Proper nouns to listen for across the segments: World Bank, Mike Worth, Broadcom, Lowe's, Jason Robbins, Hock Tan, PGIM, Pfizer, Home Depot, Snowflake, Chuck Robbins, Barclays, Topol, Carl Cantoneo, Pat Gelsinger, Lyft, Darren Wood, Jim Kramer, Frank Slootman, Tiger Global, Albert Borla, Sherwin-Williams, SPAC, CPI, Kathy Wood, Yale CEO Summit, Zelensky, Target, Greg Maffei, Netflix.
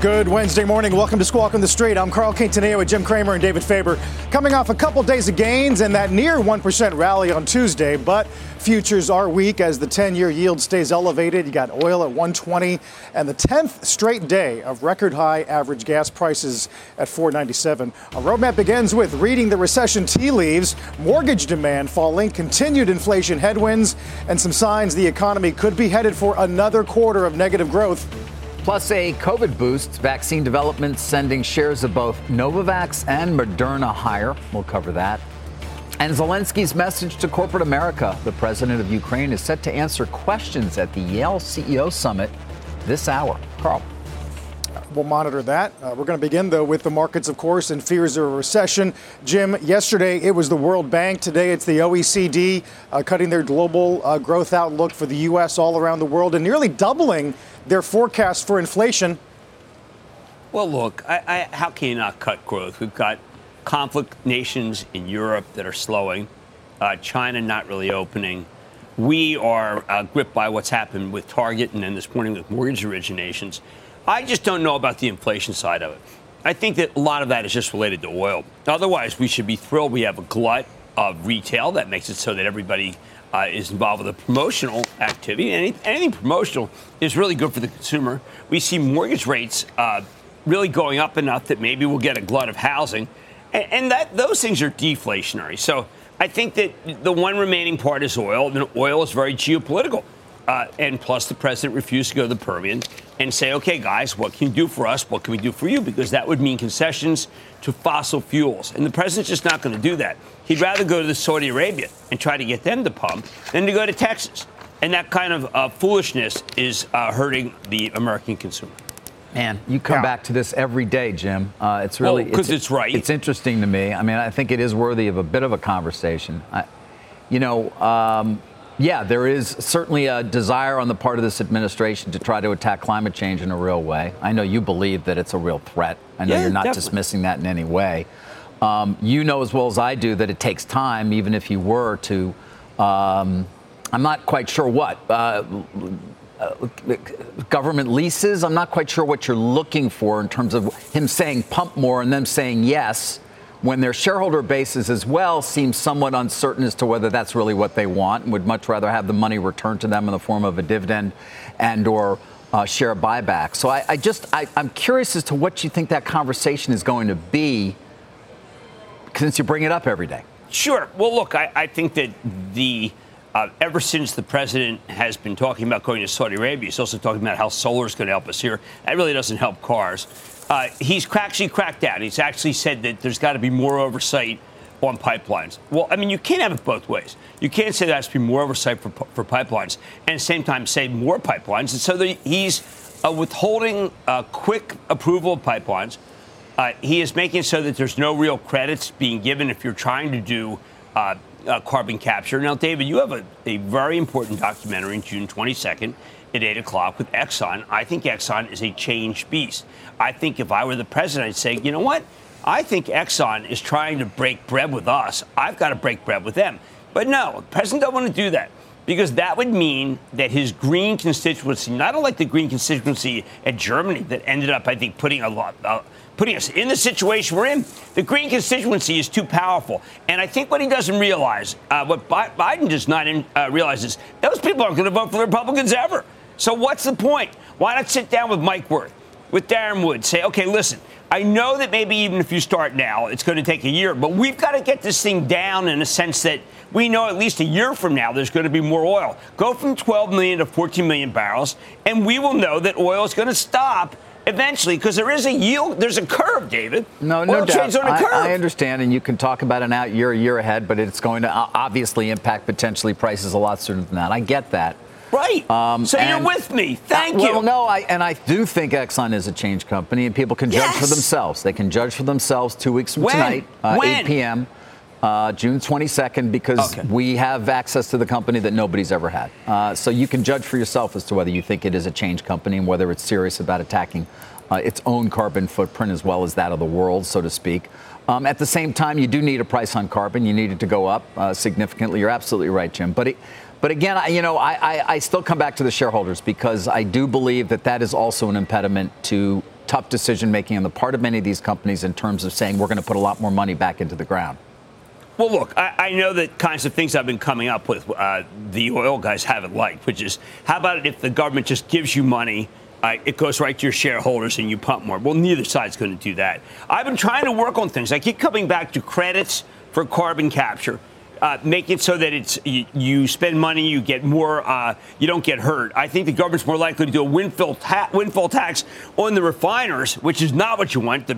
Good Wednesday morning. Welcome to Squawk on the Street. I'm Carl Cantoneo with Jim Kramer and David Faber. Coming off a couple days of gains and that near 1% rally on Tuesday, but futures are weak as the 10-year yield stays elevated. You got oil at 120 and the 10th straight day of record high average gas prices at $4.97. Our roadmap begins with reading the recession tea leaves, mortgage demand falling, continued inflation headwinds, and some signs the economy could be headed for another quarter of negative growth. Plus a COVID boost, vaccine developments sending shares of both Novavax and Moderna higher. We'll cover that. And Zelensky's message to corporate America. The president of Ukraine is set to answer questions at the Yale CEO Summit this hour. Carl. We'll monitor that. We're going to begin, though, with the markets, of course, and fears of a recession. Jim, yesterday it was the World Bank. Today it's the OECD cutting their global growth outlook for the U.S. all around the world and nearly doubling their forecast for inflation. Well, look, how can you not cut growth? We've got conflict nations in Europe that are slowing, China not really opening. We are gripped by what's happened with Target and then this morning with mortgage originations. I just don't know about the inflation side of it. I think that a lot of that is just related to oil. Otherwise, we should be thrilled. We have a glut of retail that makes it so that everybody is involved with a promotional activity. And anything promotional is really good for the consumer. We see mortgage rates really going up enough that maybe we'll get a glut of housing. And that those things are deflationary. So I think that the one remaining part is oil. And oil is very geopolitical. And plus, the president refused to go to the Permian and say, OK, guys, what can you do for us? What can we do for you? Because that would mean concessions to fossil fuels. And the president's just not going to do that. He'd rather go to Saudi Arabia and try to get them to pump than to go to Texas. And that kind of foolishness is hurting the American consumer. Man, you come back to this every day, Jim. It's really because it's right. It's interesting to me. I mean, I think it is worthy of a bit of a conversation. Yeah, there is certainly a desire on the part of this administration to try to attack climate change in a real way. I know you believe that it's a real threat. I know you're not dismissing that in any way. You know as well as I do that it takes time, even if you were to, I'm not quite sure what, government leases. I'm not quite sure what you're looking for in terms of him saying pump more and them saying yes, when their shareholder bases as well seem somewhat uncertain as to whether that's really what they want and would much rather have the money returned to them in the form of a dividend and or share buyback. So I'm curious as to what you think that conversation is going to be since you bring it up every day. Sure. Well, look, I think that ever since the president has been talking about going to Saudi Arabia, he's also talking about how solar is going to help us here. That really doesn't help cars. He's actually cracked out. He's actually said that there's got to be more oversight on pipelines. Well, I mean, you can't have it both ways. You can't say there has to be more oversight for pipelines and at the same time say more pipelines. And so he's withholding quick approval of pipelines. He is making so that there's no real credits being given if you're trying to do carbon capture. Now, David, you have a very important documentary on June 22nd. At 8 o'clock with Exxon. I think Exxon is a changed beast. I think if I were the president, I'd say, you know what? I think Exxon is trying to break bread with us. I've got to break bread with them. But no, the president don't want to do that because that would mean that his green constituency, not unlike the green constituency at Germany that ended up, I think, putting us in the situation we're in. The green constituency is too powerful. And I think what he doesn't realize, what Biden does not realize is those people aren't going to vote for the Republicans ever. So what's the point? Why not sit down with Mike Worth, with Darren Wood, say, OK, listen, I know that maybe even if you start now, it's going to take a year, but we've got to get this thing down in a sense that we know at least a year from now there's going to be more oil. Go from 12 million to 14 million barrels, and we will know that oil is going to stop eventually, because there is a yield, there's a curve, David. No doubt. On a curve. I understand, and you can talk about an out year, a year ahead, but it's going to obviously impact potentially prices a lot sooner than that. I get that. Right. So you're with me. Thank you. Well, no, I do think Exxon is a change company, and people can judge for themselves. They can judge for themselves 2 weeks from tonight, 8 p.m., June 22nd, because we have access to the company that nobody's ever had. So you can judge for yourself as to whether you think it is a change company and whether it's serious about attacking its own carbon footprint as well as that of the world, so to speak. At the same time, you do need a price on carbon. You need it to go up significantly. You're absolutely right, Jim. But again, I still come back to the shareholders because I do believe that that is also an impediment to tough decision making on the part of many of these companies in terms of saying we're going to put a lot more money back into the ground. Well, look, I know the kinds of things I've been coming up with the oil guys haven't liked, which is how about if the government just gives you money? It goes right to your shareholders and you pump more. Well, neither side's going to do that. I've been trying to work on things. I keep coming back to credits for carbon capture. Make it so that it's you spend money, you get more, you don't get hurt. I think the government's more likely to do a windfall tax on the refiners, which is not what you want. The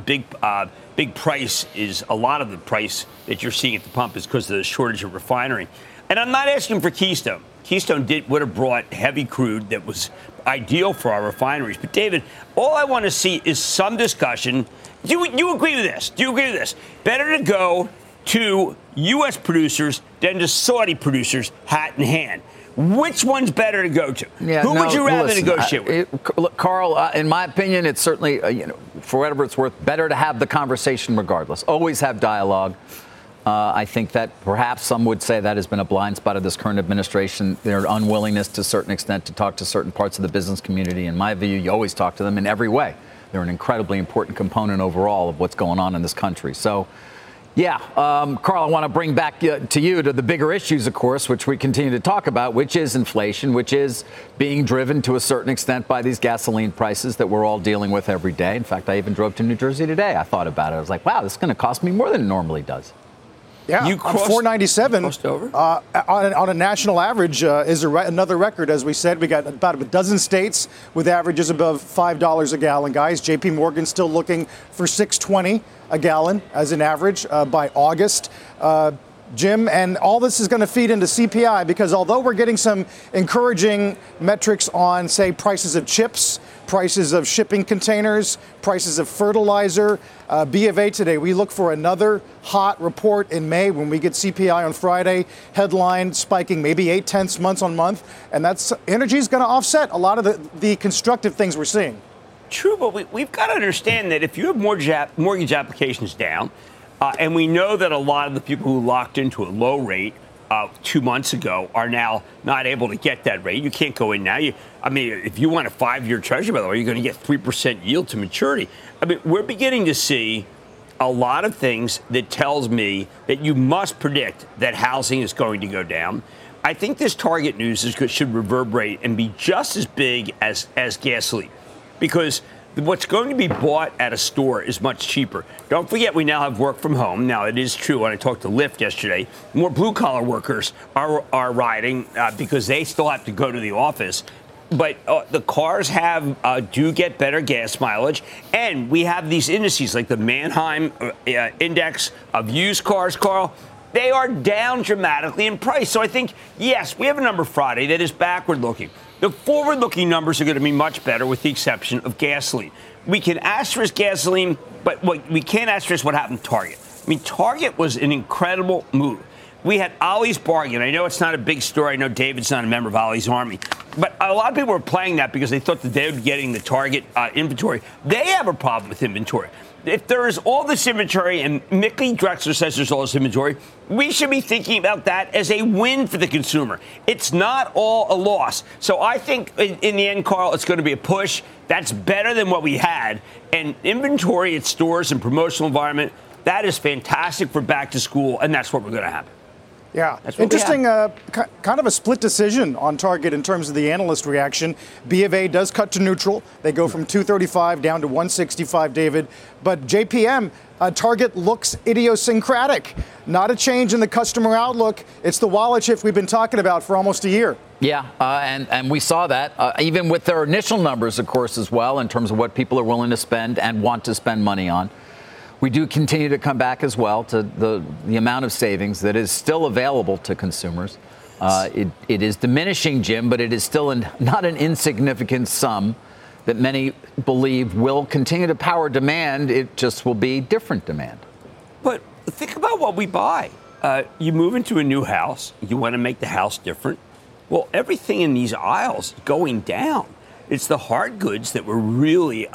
big price is a lot of the price that you're seeing at the pump is because of the shortage of refinery. And I'm not asking for Keystone. Keystone would have brought heavy crude that was ideal for our refineries. But, David, all I want to see is some discussion. Do you agree with this? Do you agree with this? Better to go to U.S. producers than to Saudi producers, hat in hand. Which one's better to go to? Who would you rather negotiate with? Look, Carl, in my opinion, it's certainly, for whatever it's worth, better to have the conversation regardless. Always have dialogue. I think that perhaps some would say that has been a blind spot of this current administration, their unwillingness to a certain extent to talk to certain parts of the business community. In my view, you always talk to them in every way. They're an incredibly important component overall of what's going on in this country. So, Carl, I want to bring back to you to the bigger issues, of course, which we continue to talk about, which is inflation, which is being driven to a certain extent by these gasoline prices that we're all dealing with every day. In fact, I even drove to New Jersey today. I thought about it. I was like, wow, this is going to cost me more than it normally does. Yeah, you crossed, $4.97 on a national average is another record. As we said, we got about a dozen states with averages above $5 a gallon, guys. J.P. Morgan's still looking for $6.20 a gallon as an average by August. Jim, and all this is going to feed into CPI because although we're getting some encouraging metrics on, say, prices of chips, prices of shipping containers, prices of fertilizer, B of A today, we look for another hot report in May when we get CPI on Friday, headline spiking maybe 0.8 month on month, and that's energy is going to offset a lot of the constructive things we're seeing. True, but we've got to understand that if you have mortgage applications down, and we know that a lot of the people who locked into a low rate 2 months ago are now not able to get that rate. You can't go in now. If you want a 5-year treasury, by the way, you're going to get 3% yield to maturity. We're beginning to see a lot of things that tells me that you must predict that housing is going to go down. I think this Target news should reverberate and be just as big as gasoline because what's going to be bought at a store is much cheaper. Don't forget, we now have work from home. Now, it is true, when I talked to Lyft yesterday, more blue-collar workers are riding because they still have to go to the office. But the cars do get better gas mileage, and we have these indices like the Manheim Index of used cars, Carl. They are down dramatically in price. So I think, yes, we have a number Friday that is backward-looking. The forward-looking numbers are going to be much better with the exception of gasoline. We can asterisk gasoline, but we can't asterisk what happened to Target. Target was an incredible move. We had Ollie's bargain. I know it's not a big story. I know David's not a member of Ollie's Army. But a lot of people were playing that because they thought that they would be getting the Target inventory. They have a problem with inventory. If there is all this inventory, and Mickey Drexler says there's all this inventory, we should be thinking about that as a win for the consumer. It's not all a loss. So I think in the end, Carl, it's going to be a push. That's better than what we had. And inventory at stores and promotional environment, that is fantastic for back to school, and that's what we're going to have. Yeah. Interesting, kind of a split decision on Target in terms of the analyst reaction. B of A does cut to neutral. They go from 235 down to 165, David. But JPM, Target looks idiosyncratic. Not a change in the customer outlook. It's the wallet shift we've been talking about for almost a year. Yeah, and we saw that even with their initial numbers, of course, as well, in terms of what people are willing to spend and want to spend money on. We do continue to come back as well to the amount of savings that is still available to consumers. It is diminishing, Jim, but it is still not an insignificant sum that many believe will continue to power demand. It just will be different demand. But think about what we buy. You move into a new house. You want to make the house different. Well, everything in these aisles is going down. It's the hard goods that were really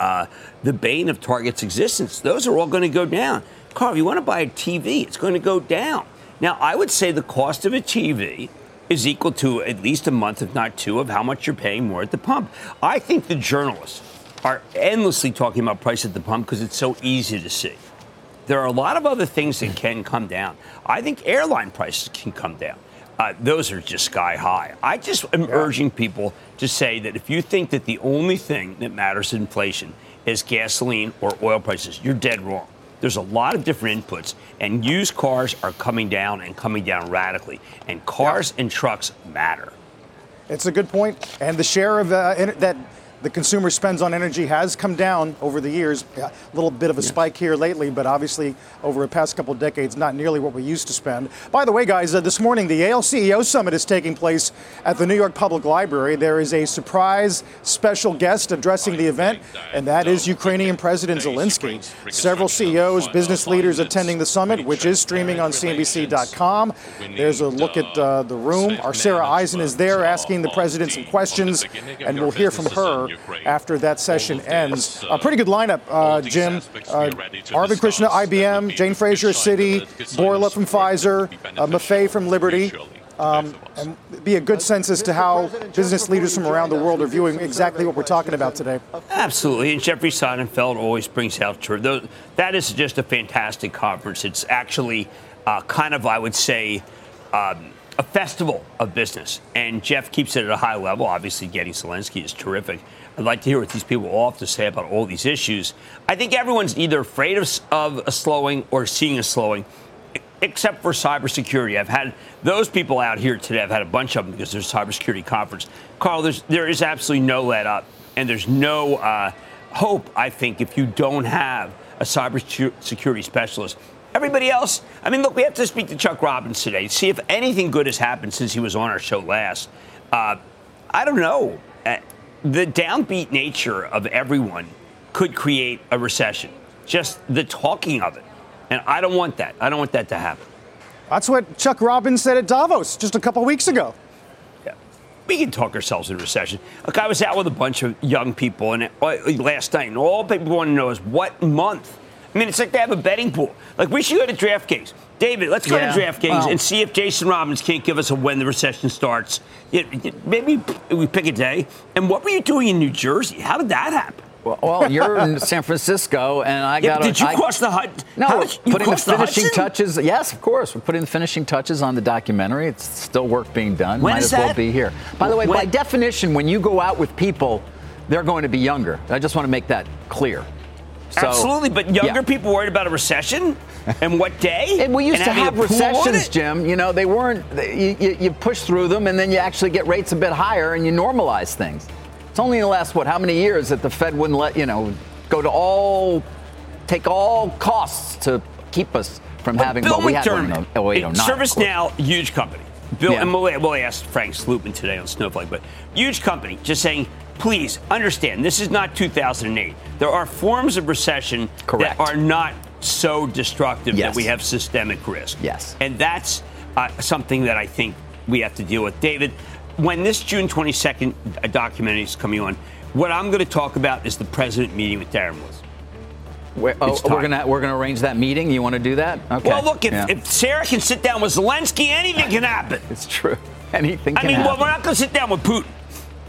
the bane of Target's existence. Those are all going to go down. Carl, if you want to buy a TV, it's going to go down. Now, I would say the cost of a TV is equal to at least a month, if not two, of how much you're paying more at the pump. I think the journalists are endlessly talking about price at the pump because it's so easy to see. There are a lot of other things that can come down. I think airline prices can come down. Those are just sky high. I just am urging people to say that if you think that the only thing that matters in inflation is gasoline or oil prices, you're dead wrong. There's a lot of different inputs, and used cars are coming down and coming down radically. And cars and trucks matter. It's a good point. And the share of that the consumer spends on energy has come down over the years. A little bit of a spike here lately, but obviously over the past couple of decades, not nearly what we used to spend. By the way, guys, this morning, the Yale CEO Summit is taking place at the New York Public Library. There is a surprise special guest addressing the event, and that is Ukrainian President Zelensky. Several CEOs, business leaders attending the summit, which is streaming on CNBC.com. There's a look at the room. Our Sarah Eisen is there asking the president some questions, and we'll hear from her after that session ends. A pretty good lineup, Jim. Arvind Krishna, IBM, Jane Fraser, Citi, Borla from Pfizer, Maffei from Liberty. And be a good sense as to how business leaders from around the world are viewing exactly what we're talking about today. Absolutely. And Jeffrey Sonnenfeld always brings out true. That is just a fantastic conference. It's actually kind of, I would say, a festival of business. And Jeff keeps it at a high level. Obviously, getting Zelensky is terrific. I'd like to hear what these people all have to say about all these issues. I think everyone's either afraid of a slowing or seeing a slowing, except for cybersecurity. I've had those people out here today. I've had a bunch of them because there's a cybersecurity conference. Carl, there is absolutely no let up, and there's no hope, I think, if you don't have a cybersecurity specialist. Everybody else, I mean, look, we have to speak to Chuck Robbins today, see if anything good has happened since he was on our show last. I don't know. The downbeat nature of everyone could create a recession, just the talking of it. And I don't want that. I don't want that to happen. That's what Chuck Robbins said at Davos just a couple weeks ago. Yeah. We can talk ourselves into recession. Look, I was out with a bunch of young people and last night, and all people want to know is what month. I mean, it's like they have a betting pool. Like, we should go to DraftKings. David, let's go to DraftKings and see if Jason Robbins can't give us a when the recession starts. Maybe we pick a day. And what were you doing in New Jersey? How did that happen? Well, you're in San Francisco, and I got to... Did you cross the Hudson? No, putting the finishing touches... Yes, of course. We're putting the finishing touches on the documentary. It's still work being done. Might as well be here. By the way, by definition, when you go out with people, they're going to be younger. I just want to make that clear. So, absolutely, but younger people worried about a recession and what day? And we used to have recessions, Jim. You know, they weren't. You push through them, and then you actually get rates a bit higher, and you normalize things. It's only in the last how many years that the Fed wouldn't let go to take all costs to keep us from having what we had in 0809. ServiceNow, huge company. And we'll ask Frank Slootman today on Snowflake, but huge company, just saying. Please understand, this is not 2008. There are forms of recession that are not so destructive that we have systemic risk. Yes. And that's something that I think we have to deal with. David, when this June 22nd documentary is coming on, what I'm going to talk about is the president meeting with Darren Wilson. We're going to arrange that meeting. You want to do that? Okay. Well, look, if Sarah can sit down with Zelensky, anything can happen. It's true. Anything can happen. Well, we're not going to sit down with Putin.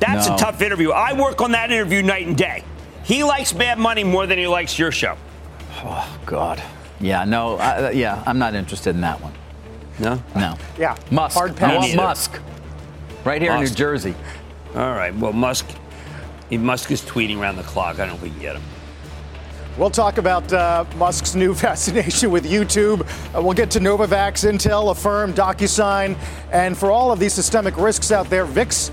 That's a tough interview. I work on that interview night and day. He likes Bad Money more than he likes your show. Oh, God. Yeah, no. I'm not interested in that one. No? No. Yeah. Musk. Hard pass. Musk. Right here in New Jersey. All right. Well, Musk is tweeting around the clock. I don't know if we can get him. We'll talk about Musk's new fascination with YouTube. We'll get to Novavax, Intel, Affirm, DocuSign. And for all of these systemic risks out there, VIX.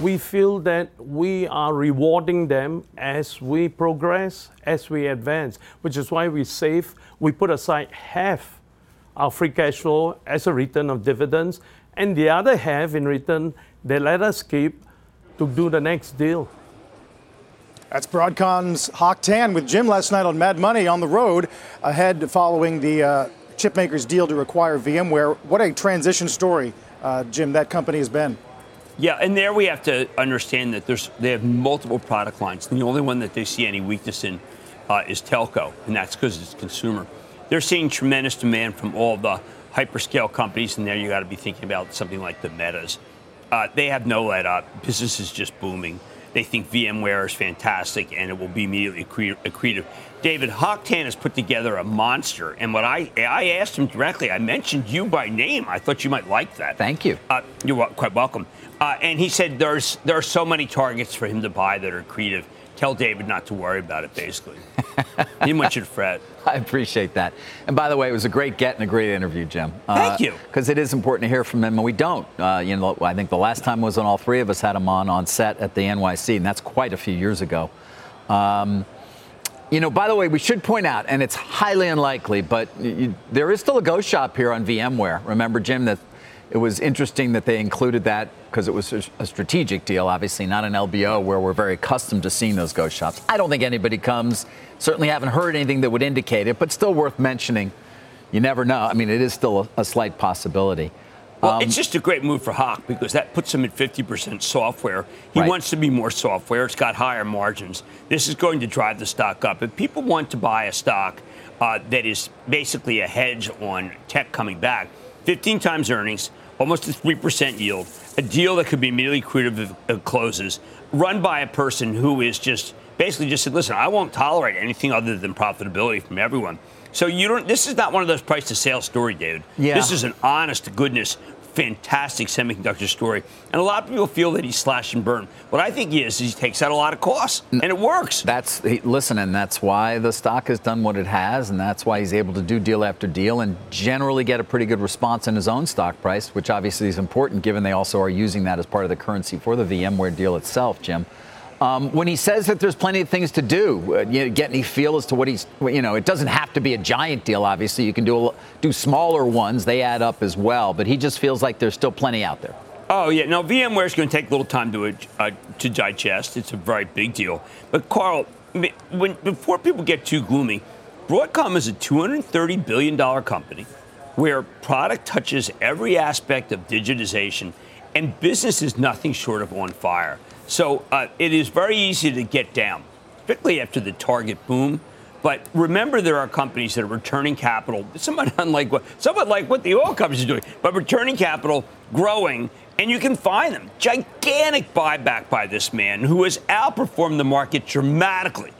We feel that we are rewarding them as we progress, as we advance, which is why we save, we put aside half our free cash flow as a return of dividends, and the other half in return, they let us keep to do the next deal. That's Broadcom's Hock Tan with Jim last night on Mad Money on the road, ahead following the chipmakers deal to acquire VMware. What a transition story, Jim, that company has been. Yeah, and there we have to understand that they have multiple product lines. The only one that they see any weakness in is telco, and that's because it's consumer. They're seeing tremendous demand from all the hyperscale companies, and there you got to be thinking about something like the Metas. They have no let up. Business is just booming. They think VMware is fantastic, and it will be immediately accretive. David, Hock Tan has put together a monster, and what I asked him directly, I mentioned you by name. I thought you might like that. Thank you. You're quite welcome. And he said there are so many targets for him to buy that are accretive. Tell David not to worry about it, basically. He didn't want you to fret. I appreciate that. And by the way, it was a great get and a great interview, Jim. Thank you. Because it is important to hear from him, and we don't. I think the last time was when all three of us had him on set at the NYC, and that's quite a few years ago. By the way, we should point out, and it's highly unlikely, but there is still a ghost shop here on VMware. Remember, Jim, that it was interesting that they included that because it was a strategic deal, obviously, not an LBO where we're very accustomed to seeing those ghost shops. I don't think anybody comes. Certainly haven't heard anything that would indicate it, but still worth mentioning. You never know. I mean, it is still a slight possibility. Well, it's just a great move for Hock because that puts him at 50% software. He wants to be more software. It's got higher margins. This is going to drive the stock up. If people want to buy a stock that is basically a hedge on tech coming back, 15 times earnings, almost a 3% yield, a deal that could be immediately accretive if it closes, run by a person who is just said, listen, I won't tolerate anything other than profitability from everyone. So this is not one of those price to sale story, David. Yeah. This is an honest to goodness, fantastic semiconductor story. And a lot of people feel that he's slash and burn. What I think he is he takes out a lot of costs, and it works. And that's why the stock has done what it has, and that's why he's able to do deal after deal and generally get a pretty good response in his own stock price, which obviously is important given they also are using that as part of the currency for the VMware deal itself, Jim. When he says that there's plenty of things to do, get any feel as to what he's, it doesn't have to be a giant deal, obviously. You can do smaller ones. They add up as well. But he just feels like there's still plenty out there. Oh, yeah. Now, VMware is going to take a little time to digest. It's a very big deal. But, Carl, before people get too gloomy, Broadcom is a $230 billion company where product touches every aspect of digitization, and business is nothing short of on fire. So it is very easy to get down, particularly after the Target boom. But remember, there are companies that are returning capital, somewhat like what the oil companies are doing, but returning capital, growing, and you can find them. Gigantic buyback by this man who has outperformed the market dramatically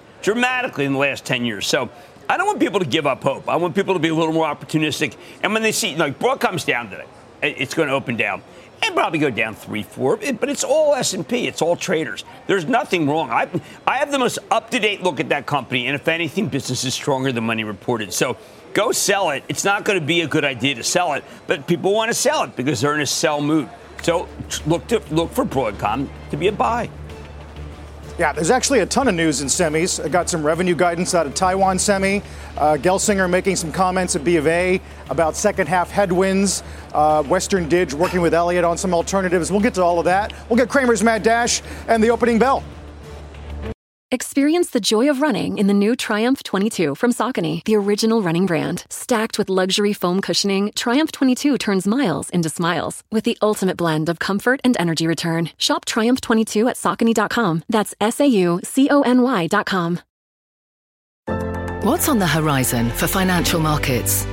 in the last 10 years. So I don't want people to give up hope. I want people to be a little more opportunistic. And when they see, Broadcom's down today, it's going to open down. And probably go down 3-4, but it's all S&P. It's all traders. There's nothing wrong. I have the most up-to-date look at that company, and if anything, business is stronger than money reported. So Go sell it. It's not going to be a good idea to sell it, but people want to sell it because they're in a sell mood. So look for Broadcom to be a buy. Yeah, there's actually a ton of news in semis. I got some revenue guidance out of Taiwan Semi. Gelsinger making some comments at B of A about second half headwinds. Western Dig working with Elliott on some alternatives. We'll get to all of that. We'll get Kramer's Mad Dash and the opening bell. Experience the joy of running in the new Triumph 22 from Saucony, the original running brand. Stacked with luxury foam cushioning, Triumph 22 turns miles into smiles with the ultimate blend of comfort and energy return. Shop Triumph 22 at Saucony.com. That's SAUCONY.com. What's on the horizon for financial markets?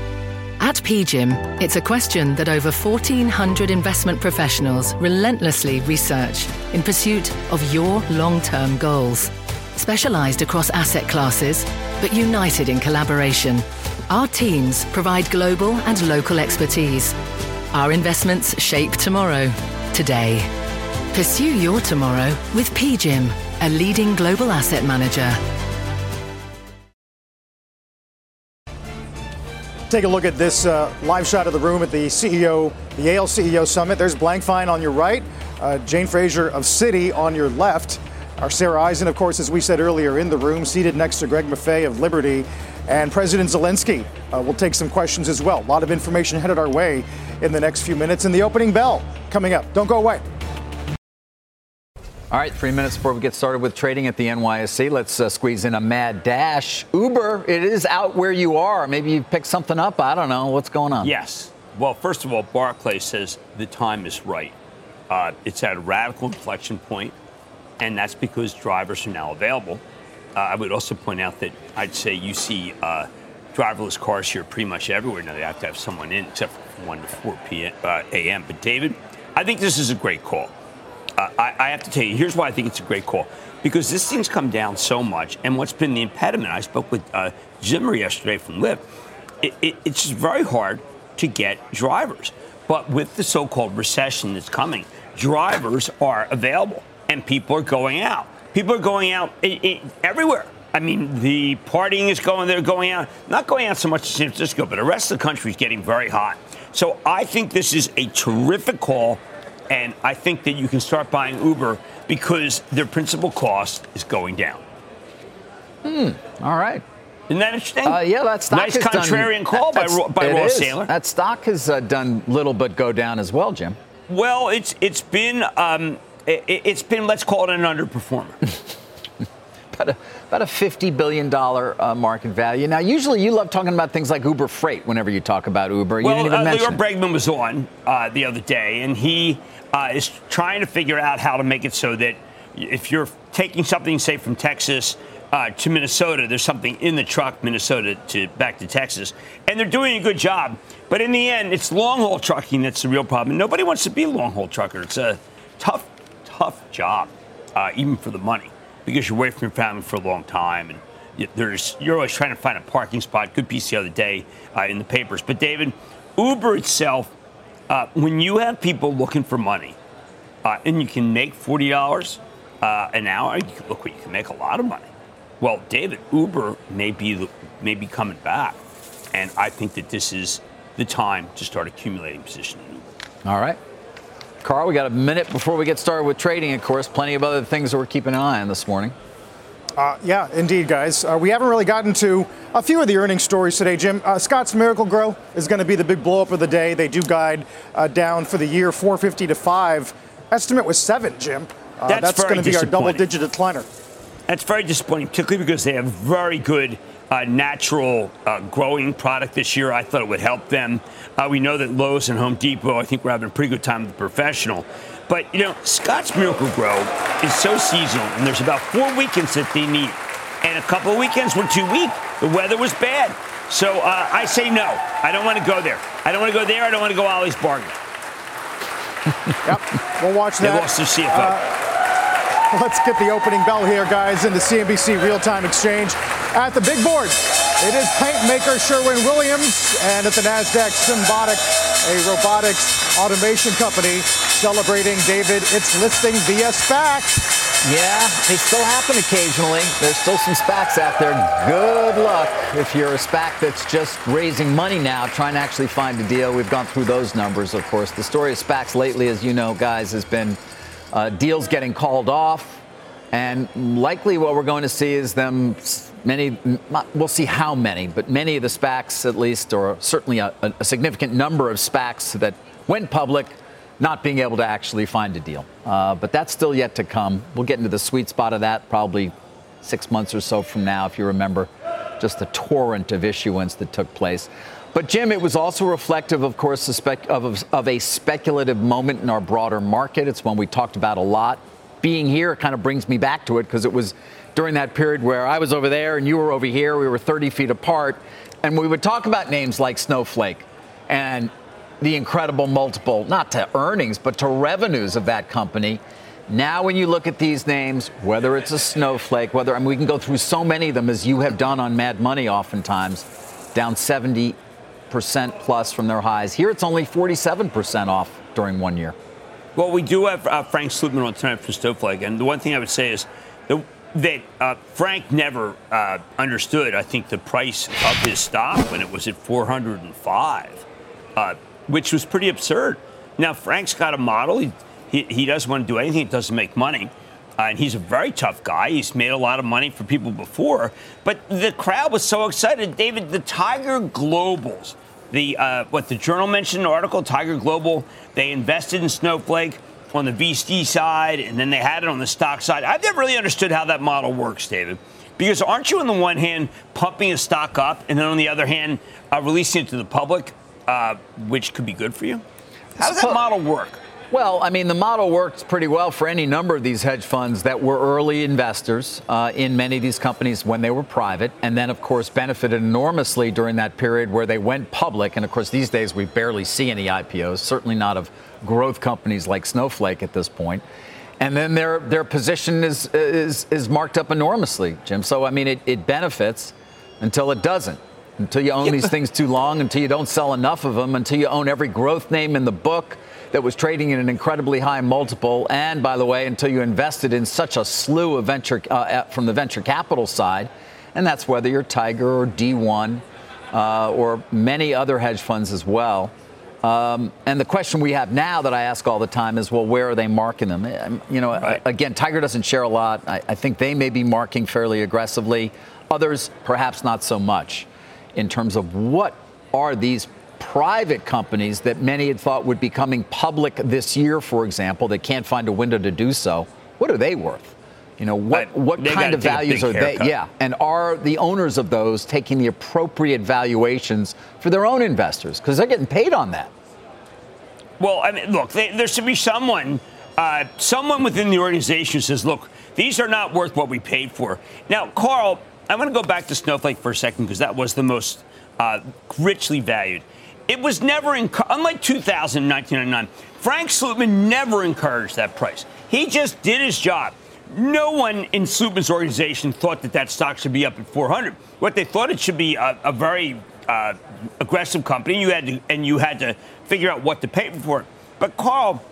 At PGIM, it's a question that over 1,400 investment professionals relentlessly research in pursuit of your long-term goals. Specialized across asset classes, but united in collaboration. Our teams provide global and local expertise. Our investments shape tomorrow, today. Pursue your tomorrow with PGIM, a leading global asset manager. Take a look at this live shot of the room at the Yale CEO Summit. There's Blankfein on your right, Jane Fraser of Citi on your left. Our Sarah Eisen, of course, as we said earlier, in the room, seated next to Greg Maffei of Liberty. And President Zelensky will take some questions as well. A lot of information headed our way in the next few minutes. And the opening bell coming up. Don't go away. All right, 3 minutes before we get started with trading at the NYSE, let's squeeze in a mad dash. Uber, it is out where you are. Maybe you picked something up. I don't know. What's going on? Yes. Well, first of all, Barclays says the time is right. It's at a radical inflection point. And that's because drivers are now available. I would also point out that I'd say you see driverless cars here pretty much everywhere. Now they have to have someone in except from 1 to 4 p.m. a.m. But, David, I think this is a great call. I have to tell you, here's why I think it's a great call. Because this thing's come down so much. And what's been the impediment? I spoke with Zimmer yesterday from Lyft. It's just very hard to get drivers. But with the so-called recession that's coming, drivers are available. And people are going out. People are going out everywhere. I mean, the partying is going, they're going out. Not going out so much to San Francisco, but the rest of the country is getting very hot. So I think this is a terrific call. And I think that you can start buying Uber because their principal cost is going down. All right. Isn't that interesting? Yeah, that stock nice has done. Nice contrarian call by Ross Saylor. That stock has done little but go down as well, Jim. Well, it's been... It's been, let's call it an underperformer. about a $50 billion market value. Now, usually you love talking about things like Uber Freight whenever you talk about Uber. Well, you Leora Bregman was on the other day, and he is trying to figure out how to make it so that if you're taking something, say, from Texas to Minnesota, there's something in the truck, Minnesota to back to Texas. And they're doing a good job. But in the end, it's long-haul trucking that's the real problem. Nobody wants to be a long-haul trucker. It's a tough job, even for the money, because you're away from your family for a long time, and you're always trying to find a parking spot. Good piece the other day in the papers. But, David, Uber itself, when you have people looking for money, and you can make $40 an hour, look, you can make a lot of money. Well, David, Uber may be coming back, and I think that this is the time to start accumulating position in Uber. All right. Carl, we got a minute before we get started with trading, of course. Plenty of other things that we're keeping an eye on this morning. Yeah, indeed, guys. We haven't really gotten to a few of the earnings stories today, Jim. Scott's Miracle-Gro is going to be the big blow-up of the day. They do guide down for the year, $4.50 to $5. Estimate was $7, Jim. That's going to be our double-digit decliner. That's very disappointing, particularly because they have very good natural growing product this year. I thought it would help them. We know that Lowe's and Home Depot, I think we're having a pretty good time with the professional. But, you know, Scott's Miracle-Gro is so seasonal, and there's about 4 weekends that they need. And a couple of weekends were too weak. The weather was bad. So I say no. I don't want to go there. I don't want to go there. I don't want to go Ollie's Bargain. Yep. We'll watch that. They lost their CFO. Let's get the opening bell here, guys, in the CNBC real-time exchange. At the big board, it is paint maker Sherwin-Williams, and at the NASDAQ, Symbotic, a robotics automation company, celebrating, David, its listing via SPAC. Yeah, they still happen occasionally. There's still some SPACs out there. Good luck if you're a SPAC that's just raising money now, trying to actually find a deal. We've gone through those numbers, of course. The story of SPACs lately, as you know, guys, has been deals getting called off. And likely what we're going to see is them, we'll see how many, but many of the SPACs at least, or certainly a significant number of SPACs that went public, not being able to actually find a deal. But that's still yet to come. We'll get into the sweet spot of that probably 6 months or so from now, if you remember just the torrent of issuance that took place. But, Jim, it was also reflective, of course, of a speculative moment in our broader market. It's one we talked about a lot. Being here kind of brings me back to it because it was during that period where I was over there and you were over here. We were 30 feet apart. And we would talk about names like Snowflake and the incredible multiple, not to earnings, but to revenues of that company. Now, when you look at these names, whether it's a Snowflake, whether, I mean, we can go through so many of them as you have done on Mad Money oftentimes, down 70% plus from their highs. Here, it's only 47% off during 1 year. Well, we do have Frank Slootman on tonight for Snowflake. And the one thing I would say is that Frank never understood, I think, the price of his stock when it was at 405. Which was pretty absurd. Now, Frank's got a model. He doesn't want to do anything that doesn't make money. And he's a very tough guy. He's made a lot of money for people before. But the crowd was so excited. David, the Tiger Globals, the Journal mentioned in the article, Tiger Global, they invested in Snowflake on the VC side, and then they had it on the stock side. I've never really understood how that model works, David. Because aren't you, on the one hand, pumping a stock up, and then on the other hand, releasing it to the public? Which could be good for you? How does that model work? Well, I mean, the model works pretty well for any number of these hedge funds that were early investors in many of these companies when they were private, and then, of course, benefited enormously during that period where they went public. And, of course, these days we barely see any IPOs, certainly not of growth companies like Snowflake at this point. And then their position is marked up enormously, Jim. So, I mean, it benefits until it doesn't. Until you own these things too long, until you don't sell enough of them, until you own every growth name in the book that was trading at an incredibly high multiple. And, by the way, until you invested in such a slew of from the venture capital side. And that's whether you're Tiger or D1 or many other hedge funds as well. And the question we have now that I ask all the time is, well, where are they marking them? You know, right. Again, Tiger doesn't share a lot. I think they may be marking fairly aggressively. Others, perhaps not so much. In terms of what are these private companies that many had thought would be coming public this year, for example, they can't find a window to do so. What are they worth? You know, what kind of values are they? Yeah. And are the owners of those taking the appropriate valuations for their own investors? Because they're getting paid on that. Well, I mean, look, there should be someone within the organization who says, look, these are not worth what we paid for. Now, Carl, I want to go back to Snowflake for a second because that was the most richly valued. It was never, unlike 2000 and 1999, Frank Slootman never encouraged that price. He just did his job. No one in Slootman's organization thought that stock should be up at 400. What they thought, it should be a very aggressive company, you had to figure out what to pay for it. But, Carl,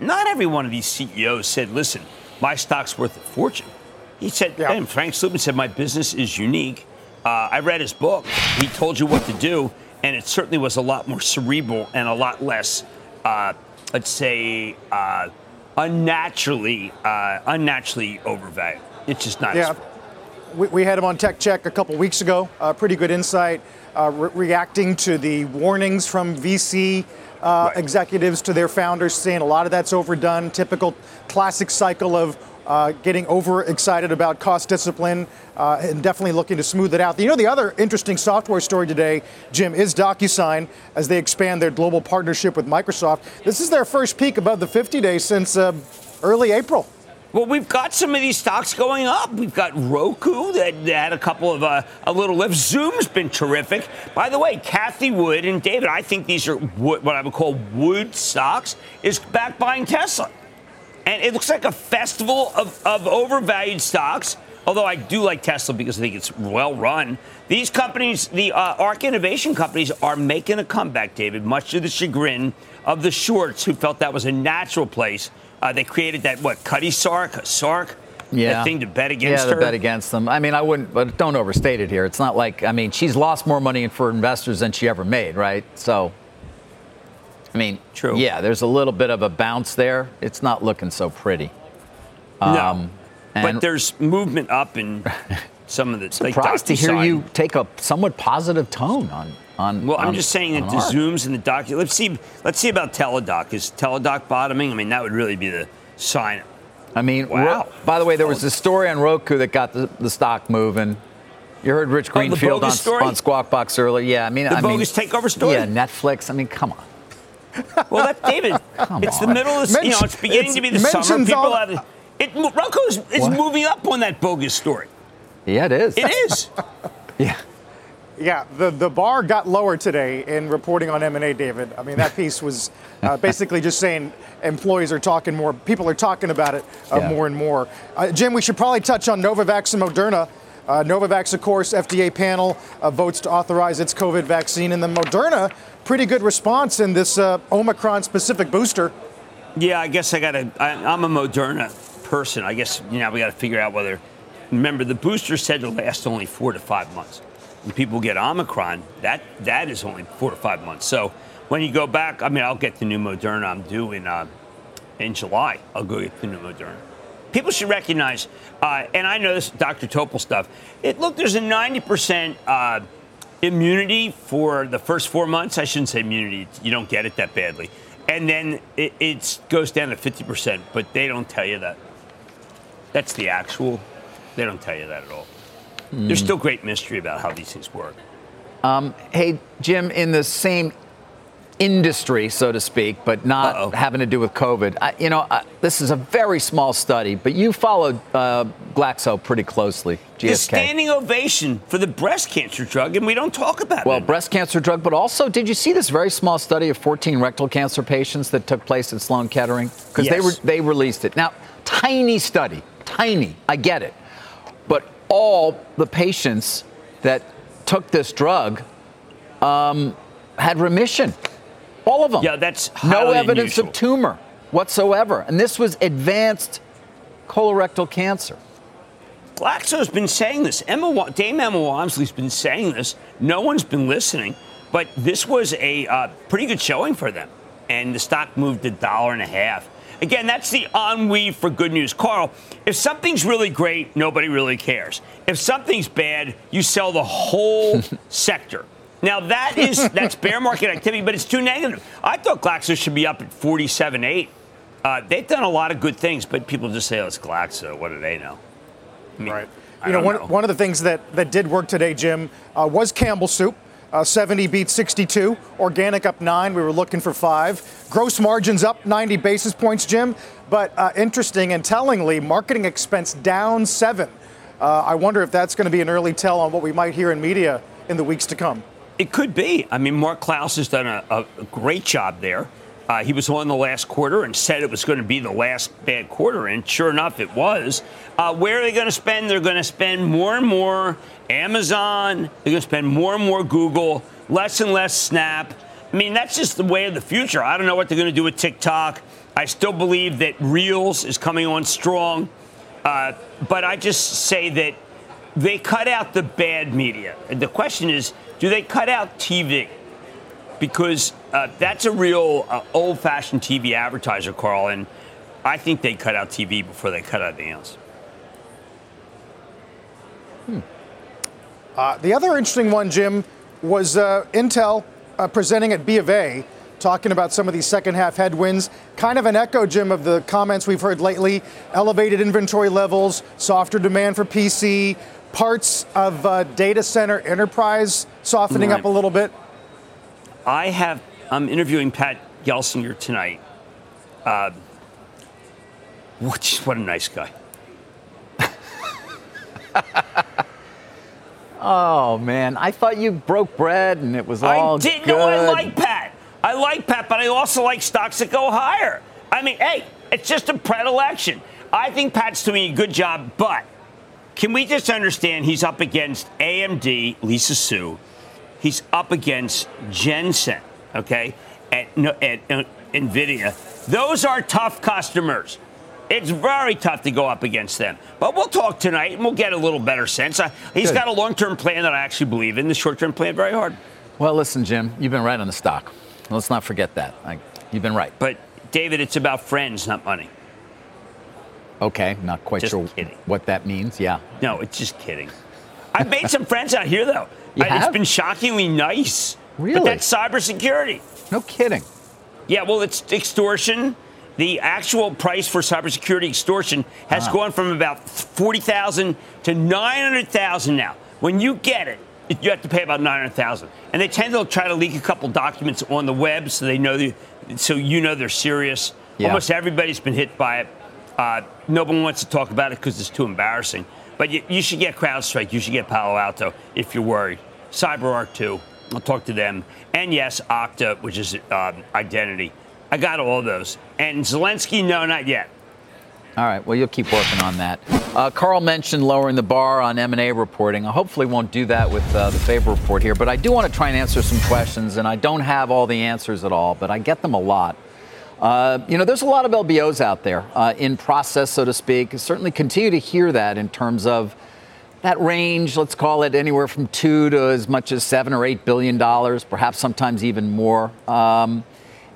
not every one of these CEOs said, listen, my stock's worth a fortune. He said, yeah. Frank Slootman said, my business is unique. I read his book. He told you what to do. And it certainly was a lot more cerebral and a lot less, unnaturally overvalued. It's just not. Yeah. We had him on Tech Check a couple weeks ago. Pretty good insight, reacting to the warnings from VC executives to their founders, saying a lot of that's overdone, typical classic cycle of getting overexcited about cost discipline and definitely looking to smooth it out. You know, the other interesting software story today, Jim, is DocuSign as they expand their global partnership with Microsoft. This is their first peak above the 50-day since early April. Well, we've got some of these stocks going up. We've got Roku that had a couple of a little lift. Zoom's been terrific. By the way, Kathy Wood and David, I think these are what I would call Wood stocks, is back buying Tesla. And it looks like a festival of overvalued stocks, although I do like Tesla because I think it's well run. These companies, the ARC Innovation companies, are making a comeback, David, much to the chagrin of the shorts who felt that was a natural place They created that, Cuddy Sark? Yeah. That thing to bet against her? Yeah, to bet against them. I mean, I wouldn't, but don't overstate it here. It's not like, I mean, she's lost more money for investors than she ever made, right? So, I mean, true. Yeah, there's a little bit of a bounce there. It's not looking so pretty. No. But there's movement up in some of the. Surprised to hear you take a somewhat positive tone on. Well, I'm just saying that the Zooms and the doc. Let's see about Teladoc. Is Teladoc bottoming? I mean, that would really be the sign. I mean, wow. By the way, there was this story on Roku that got the stock moving. You heard Rich Greenfield on Squawk Box earlier. Yeah, I mean, the bogus takeover story. Yeah, Netflix. I mean, come on. Well, that David. It's the middle of it's beginning to be the summer. People have. Roku is moving up on that bogus story. Yeah, it is. It is. Yeah. The bar got lower today in reporting on M&A, David. I mean, that piece was basically just saying employees are talking more. People are talking about it more and more. Jim, we should probably touch on Novavax and Moderna. Novavax, of course, FDA panel votes to authorize its COVID vaccine. And the Moderna, pretty good response in this Omicron-specific booster. Yeah, I guess I'm a Moderna person. I guess now we got to figure out whether. Remember, the booster said to last only 4 to 5 months. When people get Omicron, that is only 4 to 5 months. So when you go back, I mean, I'll get the new Moderna. I'm due in July. I'll go get the new Moderna. People should recognize, and I know this Dr. Topol stuff. There's a 90% immunity for the first 4 months. I shouldn't say immunity. You don't get it that badly. And then it goes down to 50%, but they don't tell you that. That's the actual. They don't tell you that at all. There's still great mystery about how these things work. Hey, Jim, in the same industry, so to speak, but not having to do with COVID, this is a very small study, but you followed Glaxo pretty closely, GSK. The standing ovation for the breast cancer drug, and we don't talk about it. Well, breast cancer drug, but also, did you see this very small study of 14 rectal cancer patients that took place at Sloan Kettering? Because they released it. Now, tiny study. Tiny. I get it. But all the patients that took this drug had remission. All of them. Yeah, that's no evidence of tumor whatsoever. And this was advanced colorectal cancer. Glaxo's been saying this. Dame Emma Walmsley's been saying this. No one's been listening. But this was a pretty good showing for them. And the stock moved $1.50. Again, that's the ennui for good news. Carl, if something's really great, nobody really cares. If something's bad, you sell the whole sector. Now, that's bear market activity, but it's too negative. I thought Glaxo should be up at 47.8. They've done a lot of good things, but people just say, it's Glaxo. What do they know? I mean, right. One of the things that did work today, Jim, was Campbell Soup. 70 beat 62, organic up 9. We were looking for 5. Gross margins up 90 basis points, Jim. But interesting and tellingly, marketing expense down 7. I wonder if that's going to be an early tell on what we might hear in media in the weeks to come. It could be. I mean, Mark Klaus has done a great job there. He was on the last quarter and said it was going to be the last bad quarter, and sure enough, it was. Where are they going to spend? They're going to spend more and more Amazon. They're going to spend more and more Google, less and less Snap. I mean, that's just the way of the future. I don't know what they're going to do with TikTok. I still believe that Reels is coming on strong. But I just say that they cut out the bad media. The question is, do they cut out TV? Because that's a real old-fashioned TV advertiser, Carl, and I think they cut out TV before they cut out the else. The other interesting one, Jim, was Intel presenting at B of A, talking about some of these second-half headwinds. Kind of an echo, Jim, of the comments we've heard lately. Elevated inventory levels, softer demand for PC, parts of data center enterprise softening up a little bit. I'm interviewing Pat Gelsinger tonight. What a nice guy. Oh, man. I thought you broke bread and it was all good. I didn't. No, I like Pat. I like Pat, but I also like stocks that go higher. I mean, hey, it's just a predilection. I think Pat's doing a good job, but can we just understand he's up against AMD, Lisa Su. He's up against Jensen, okay, at NVIDIA. Those are tough customers. It's very tough to go up against them. But we'll talk tonight, and we'll get a little better sense. He's got a long-term plan that I actually believe in. The short-term plan, very hard. Well, listen, Jim, you've been right on the stock. Let's not forget that. You've been right. But, David, it's about friends, not money. Okay, not quite just sure kidding. What that means, yeah. No, it's just kidding. I've made some friends out here, though. It's been shockingly nice. Really? But that's cybersecurity. No kidding. Yeah, well, it's extortion. The actual price for cybersecurity extortion has gone from about $40,000 to $900,000 now. When you get it, you have to pay about $900,000. And they tend to try to leak a couple documents on the web so they know they're serious. Yeah. Almost everybody's been hit by it. No one wants to talk about it because it's too embarrassing. But you should get CrowdStrike. You should get Palo Alto if you're worried. CyberArk, too. I'll talk to them. And, yes, Okta, which is identity. I got all those. And Zelensky, no, not yet. All right. Well, you'll keep working on that. Carl mentioned lowering the bar on M&A reporting. I hopefully won't do that with the Faber report here. But I do want to try and answer some questions. And I don't have all the answers at all, but I get them a lot. There's a lot of LBOs out there in process, so to speak. Certainly continue to hear that in terms of that range, let's call it anywhere from 2 to as much as $7 or $8 billion, perhaps sometimes even more.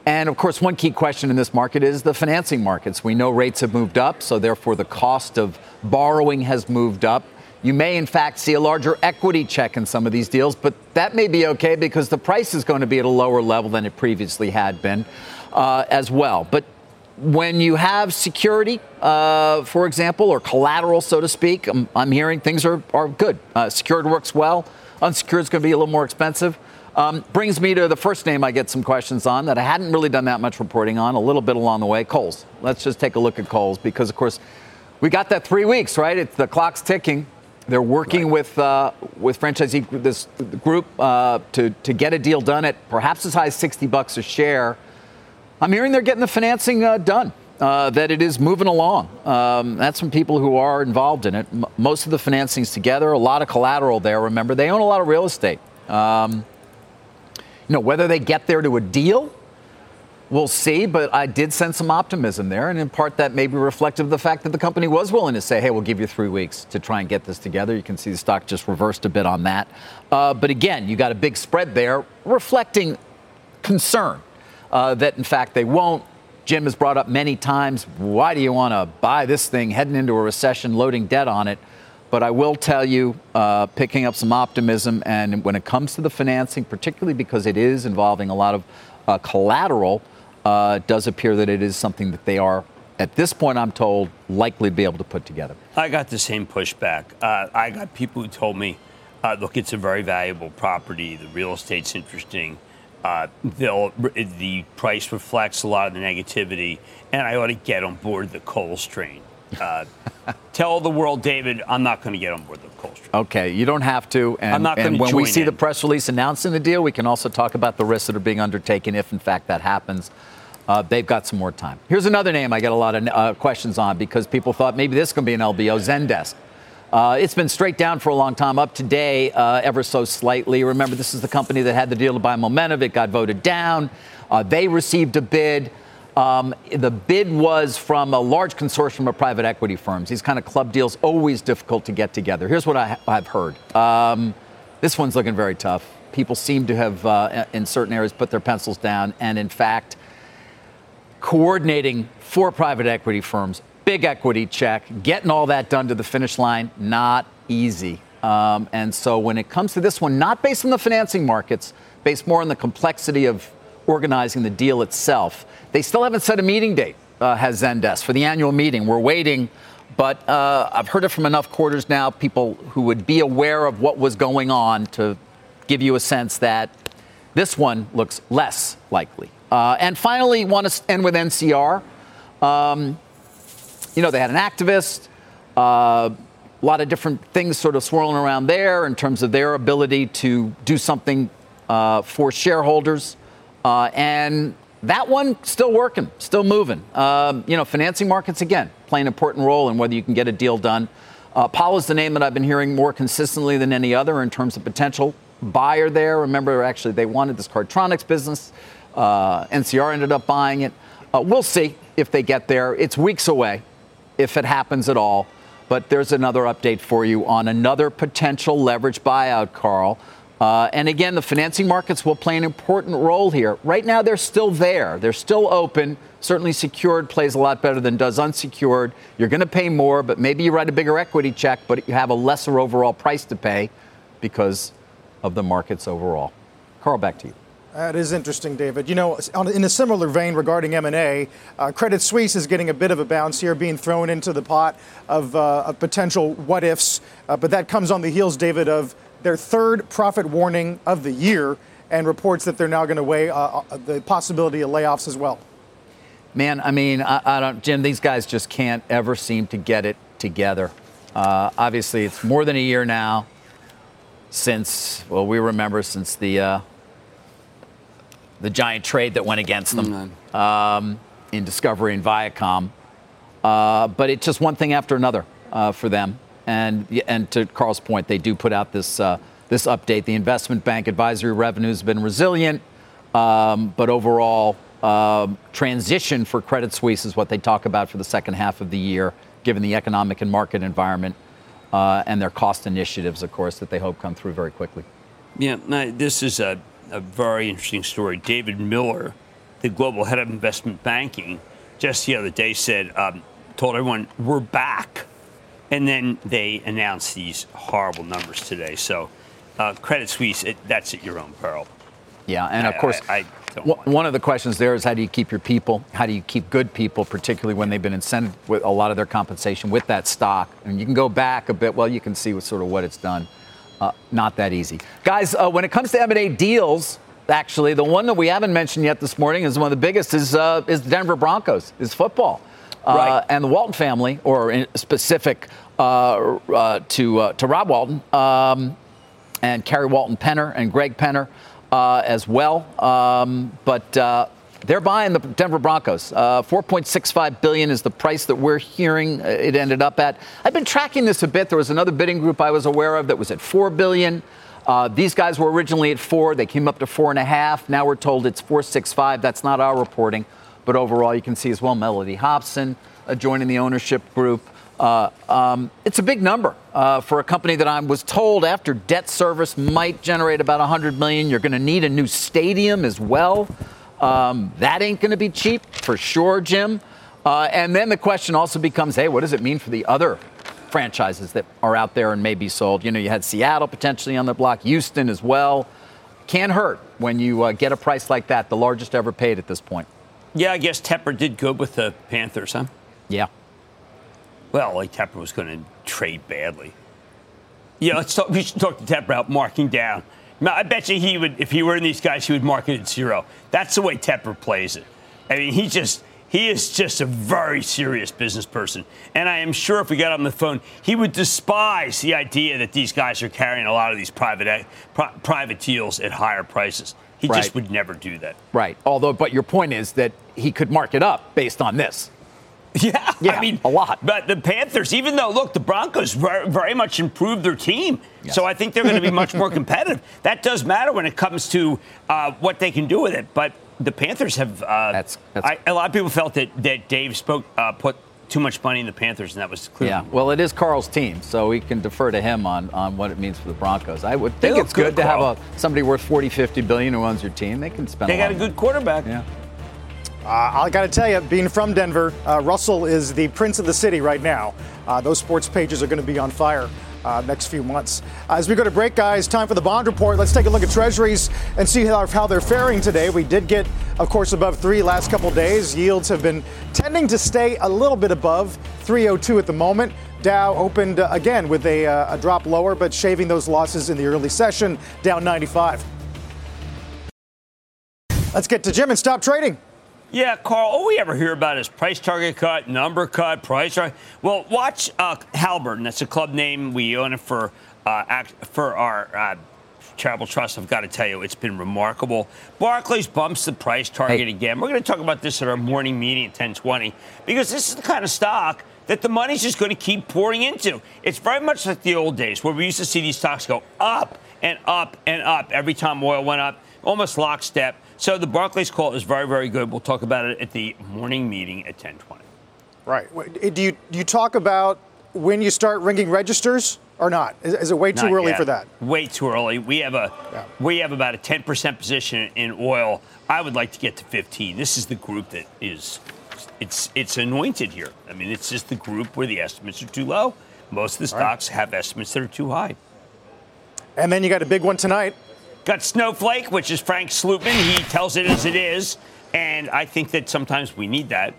And, of course, one key question in this market is the financing markets. We know rates have moved up, so therefore the cost of borrowing has moved up. You may, in fact, see a larger equity check in some of these deals, but that may be okay because the price is going to be at a lower level than it previously had been as well. But when you have security, for example, or collateral, so to speak, I'm hearing things are good. Secured works well. Unsecured is going to be a little more expensive. Brings me to the first name I get some questions on that I hadn't really done that much reporting on, a little bit along the way, Kohl's. Let's just take a look at Kohl's because, of course, we got that 3 weeks, right? The clock's ticking. They're working with franchisee this group to get a deal done at perhaps as high as $60 a share. I'm hearing they're getting the financing done, that it is moving along. That's from people who are involved in it. Most of the financing's together, a lot of collateral there. Remember, they own a lot of real estate. Whether they get there to a deal, we'll see. But I did sense some optimism there. And in part, that may be reflective of the fact that the company was willing to say, hey, we'll give you 3 weeks to try and get this together. You can see the stock just reversed a bit on that. But again, you got a big spread there reflecting concern that, in fact, they won't. Jim has brought up many times, why do you want to buy this thing heading into a recession, loading debt on it? But I will tell you, picking up some optimism, and when it comes to the financing, particularly because it is involving a lot of collateral, it does appear that it is something that they are, at this point, I'm told, likely to be able to put together. I got the same pushback. I got people who told me, look, it's a very valuable property. The real estate's interesting. The price reflects a lot of the negativity, and I ought to get on board the Kohl's train. Tell the world, David, I'm not going to get on board the Kohl's train. Okay, you don't have to. And, I'm not going to join in. And when we see the press release announcing the deal, we can also talk about the risks that are being undertaken if, in fact, that happens. They've got some more time. Here's another name I get a lot of questions on because people thought maybe this could be an LBO, Zendesk. It's been straight down for a long time, up today ever so slightly. Remember, this is the company that had the deal to buy Momentive. It got voted down. They received a bid. The bid was from a large consortium of private equity firms. These kind of club deals, always difficult to get together. Here's what I've heard. This one's looking very tough. People seem to have, in certain areas, put their pencils down. And, in fact, coordinating four private equity firms, big equity check, getting all that done to the finish line, not easy. And so when it comes to this one, not based on the financing markets, based more on the complexity of organizing the deal itself. They still haven't set a meeting date, has Zendesk, for the annual meeting. We're waiting, but I've heard it from enough quarters now, people who would be aware of what was going on to give you a sense that this one looks less likely. And finally, want to end with NCR. They had an activist, a lot of different things sort of swirling around there in terms of their ability to do something for shareholders. And that one still working, still moving. Financing markets, again, play an important role in whether you can get a deal done. Apollo's the name that I've been hearing more consistently than any other in terms of potential buyer there. Remember, actually, they wanted this Cardtronics business. NCR ended up buying it. We'll see if they get there. It's weeks away, if it happens at all. But there's another update for you on another potential leverage buyout, Carl. And again, the financing markets will play an important role here. Right now, they're still there. They're still open. Certainly secured plays a lot better than does unsecured. You're going to pay more, but maybe you write a bigger equity check, but you have a lesser overall price to pay because of the markets overall. Carl, back to you. That is interesting, David. You know, in a similar vein regarding M&A, Credit Suisse is getting a bit of a bounce here, being thrown into the pot of potential what-ifs. But that comes on the heels, David, of their third profit warning of the year and reports that they're now going to weigh the possibility of layoffs as well. Man, I mean, I don't, Jim, these guys just can't ever seem to get it together. Obviously, it's more than a year now since, well, we remember since the giant trade that went against them in Discovery and Viacom. But it's just one thing after another for them. And to Carl's point, they do put out this this update. The investment bank advisory revenue has been resilient, but overall transition for Credit Suisse is what they talk about for the second half of the year, given the economic and market environment and their cost initiatives, of course, that they hope come through very quickly. Yeah, this is a very interesting story. David Miller, the global head of investment banking, just the other day said, told everyone, we're back. And then they announced these horrible numbers today. So Credit Suisse, that's at your own peril. Yeah, and of course, one of the questions there is how do you keep your people? How do you keep good people, particularly when they've been incented with a lot of their compensation with that stock? And you can go back a bit. Well, you can see what, sort of what it's done. Not that easy. Guys, when it comes to M&A deals, actually, the one that we haven't mentioned yet this morning is one of the biggest is the Denver Broncos, is football. Right. And the Walton family, or in specific to Rob Walton and Kerry Walton Penner and Greg Penner as well. But they're buying the Denver Broncos. $4.65 billion is the price that we're hearing it ended up at. I've been tracking this a bit. There was another bidding group I was aware of that was at $4 billion. These guys were originally at 4. They came up to 4.5. Now we're told it's 4.65. That's not our reporting. But overall, you can see as well Melody Hobson joining the ownership group. It's a big number for a company that I was told after debt service might generate about $100 million. You're going to need a new stadium as well. That ain't going to be cheap for sure, Jim. And then the question also becomes, hey, what does it mean for the other franchises that are out there and may be sold? You know, you had Seattle potentially on the block, Houston as well. Can't hurt when you get a price like that, the largest ever paid at this point. Yeah, I guess Tepper did good with the Panthers, huh? Yeah. Well, like Tepper was going to trade badly. Yeah, we should talk to Tepper about marking down. Now, I bet you he would, if he were in these guys, he would mark it at 0. That's the way Tepper plays it. I mean, he is just a very serious business person. And I am sure if we got on the phone, he would despise the idea that these guys are carrying a lot of these private deals at higher prices. He just would never do that. Right. Although, but your point is that he could mark it up based on this. Yeah, I mean, a lot. But the Panthers, even though, look, the Broncos very, very much improved their team. Yes. So I think they're going to be much more competitive. That does matter when it comes to what they can do with it. But the Panthers have a lot of people felt that Dave put too much money in the Panthers, and that was clear. Yeah, well, it is Carl's team, so we can defer to him on what it means for the Broncos. I would think it's good to have somebody worth $40-50 billion who owns your team. They can spend. They got a good quarterback. Yeah. I got to tell you, being from Denver, Russell is the prince of the city right now. Those sports pages are going to be on fire next few months. As we go to break, guys, time for the bond report. Let's take a look at Treasuries and see how they're faring today. We did get, of course, above 3 last couple days. Yields have been tending to stay a little bit above 302 at the moment. Dow opened again with a drop lower, but shaving those losses in the early session, down 95. Let's get to Jim and stop trading. Yeah, Carl, all we ever hear about is price target cut, number cut, price target. Well, watch Halliburton. That's a club name. We own it for our charitable trust. I've got to tell you, it's been remarkable. Barclays bumps the price target again. We're going to talk about this at our morning meeting at 10:20 because this is the kind of stock that the money's just going to keep pouring into. It's very much like the old days where we used to see these stocks go up and up and up every time oil went up. almost lockstep. So the Barclays call is very, very good. We'll talk about it at the morning meeting at 10:20. Right. Do you talk about when you start ringing registers or not? Is it way too early for that? Way too early. We have about a 10% position in oil. I would like to get to 15. This is the group that is it's anointed here. I mean, it's just the group where the estimates are too low. Most of the stocks have estimates that are too high. And then you got a big one tonight. Got Snowflake, which is Frank Slootman. He tells it as it is. And I think that sometimes we need that.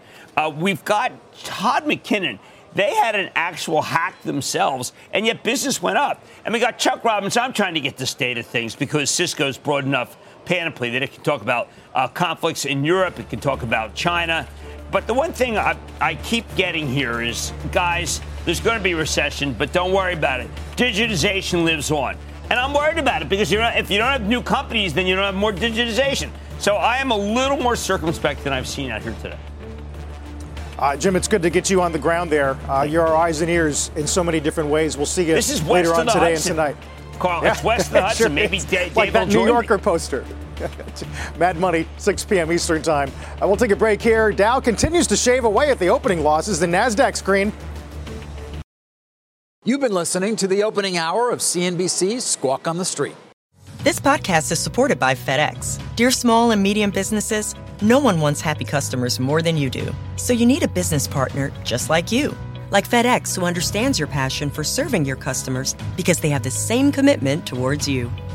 We've got Todd McKinnon. They had an actual hack themselves, and yet business went up. And we got Chuck Robbins. I'm trying to get the state of things because Cisco's broad enough panoply that it can talk about conflicts in Europe. It can talk about China. But the one thing I keep getting here is, guys, there's going to be recession, but don't worry about it. Digitization lives on. And I'm worried about it because if you don't have new companies, then you don't have more digitization. So I am a little more circumspect than I've seen out here today. Jim, it's good to get you on the ground there. You're our eyes and ears in so many different ways. We'll see you later on today and tonight. Carl, it's west of the Hudson. Sure. Maybe Dave like that New Yorker poster. Mad Money, 6 p.m. Eastern Time. We'll take a break here. Dow continues to shave away at the opening losses. The NASDAQ screen. You've been listening to the opening hour of CNBC's Squawk on the Street. This podcast is supported by FedEx. Dear small and medium businesses, no one wants happy customers more than you do. So you need a business partner just like you. Like FedEx, who understands your passion for serving your customers because they have the same commitment towards you.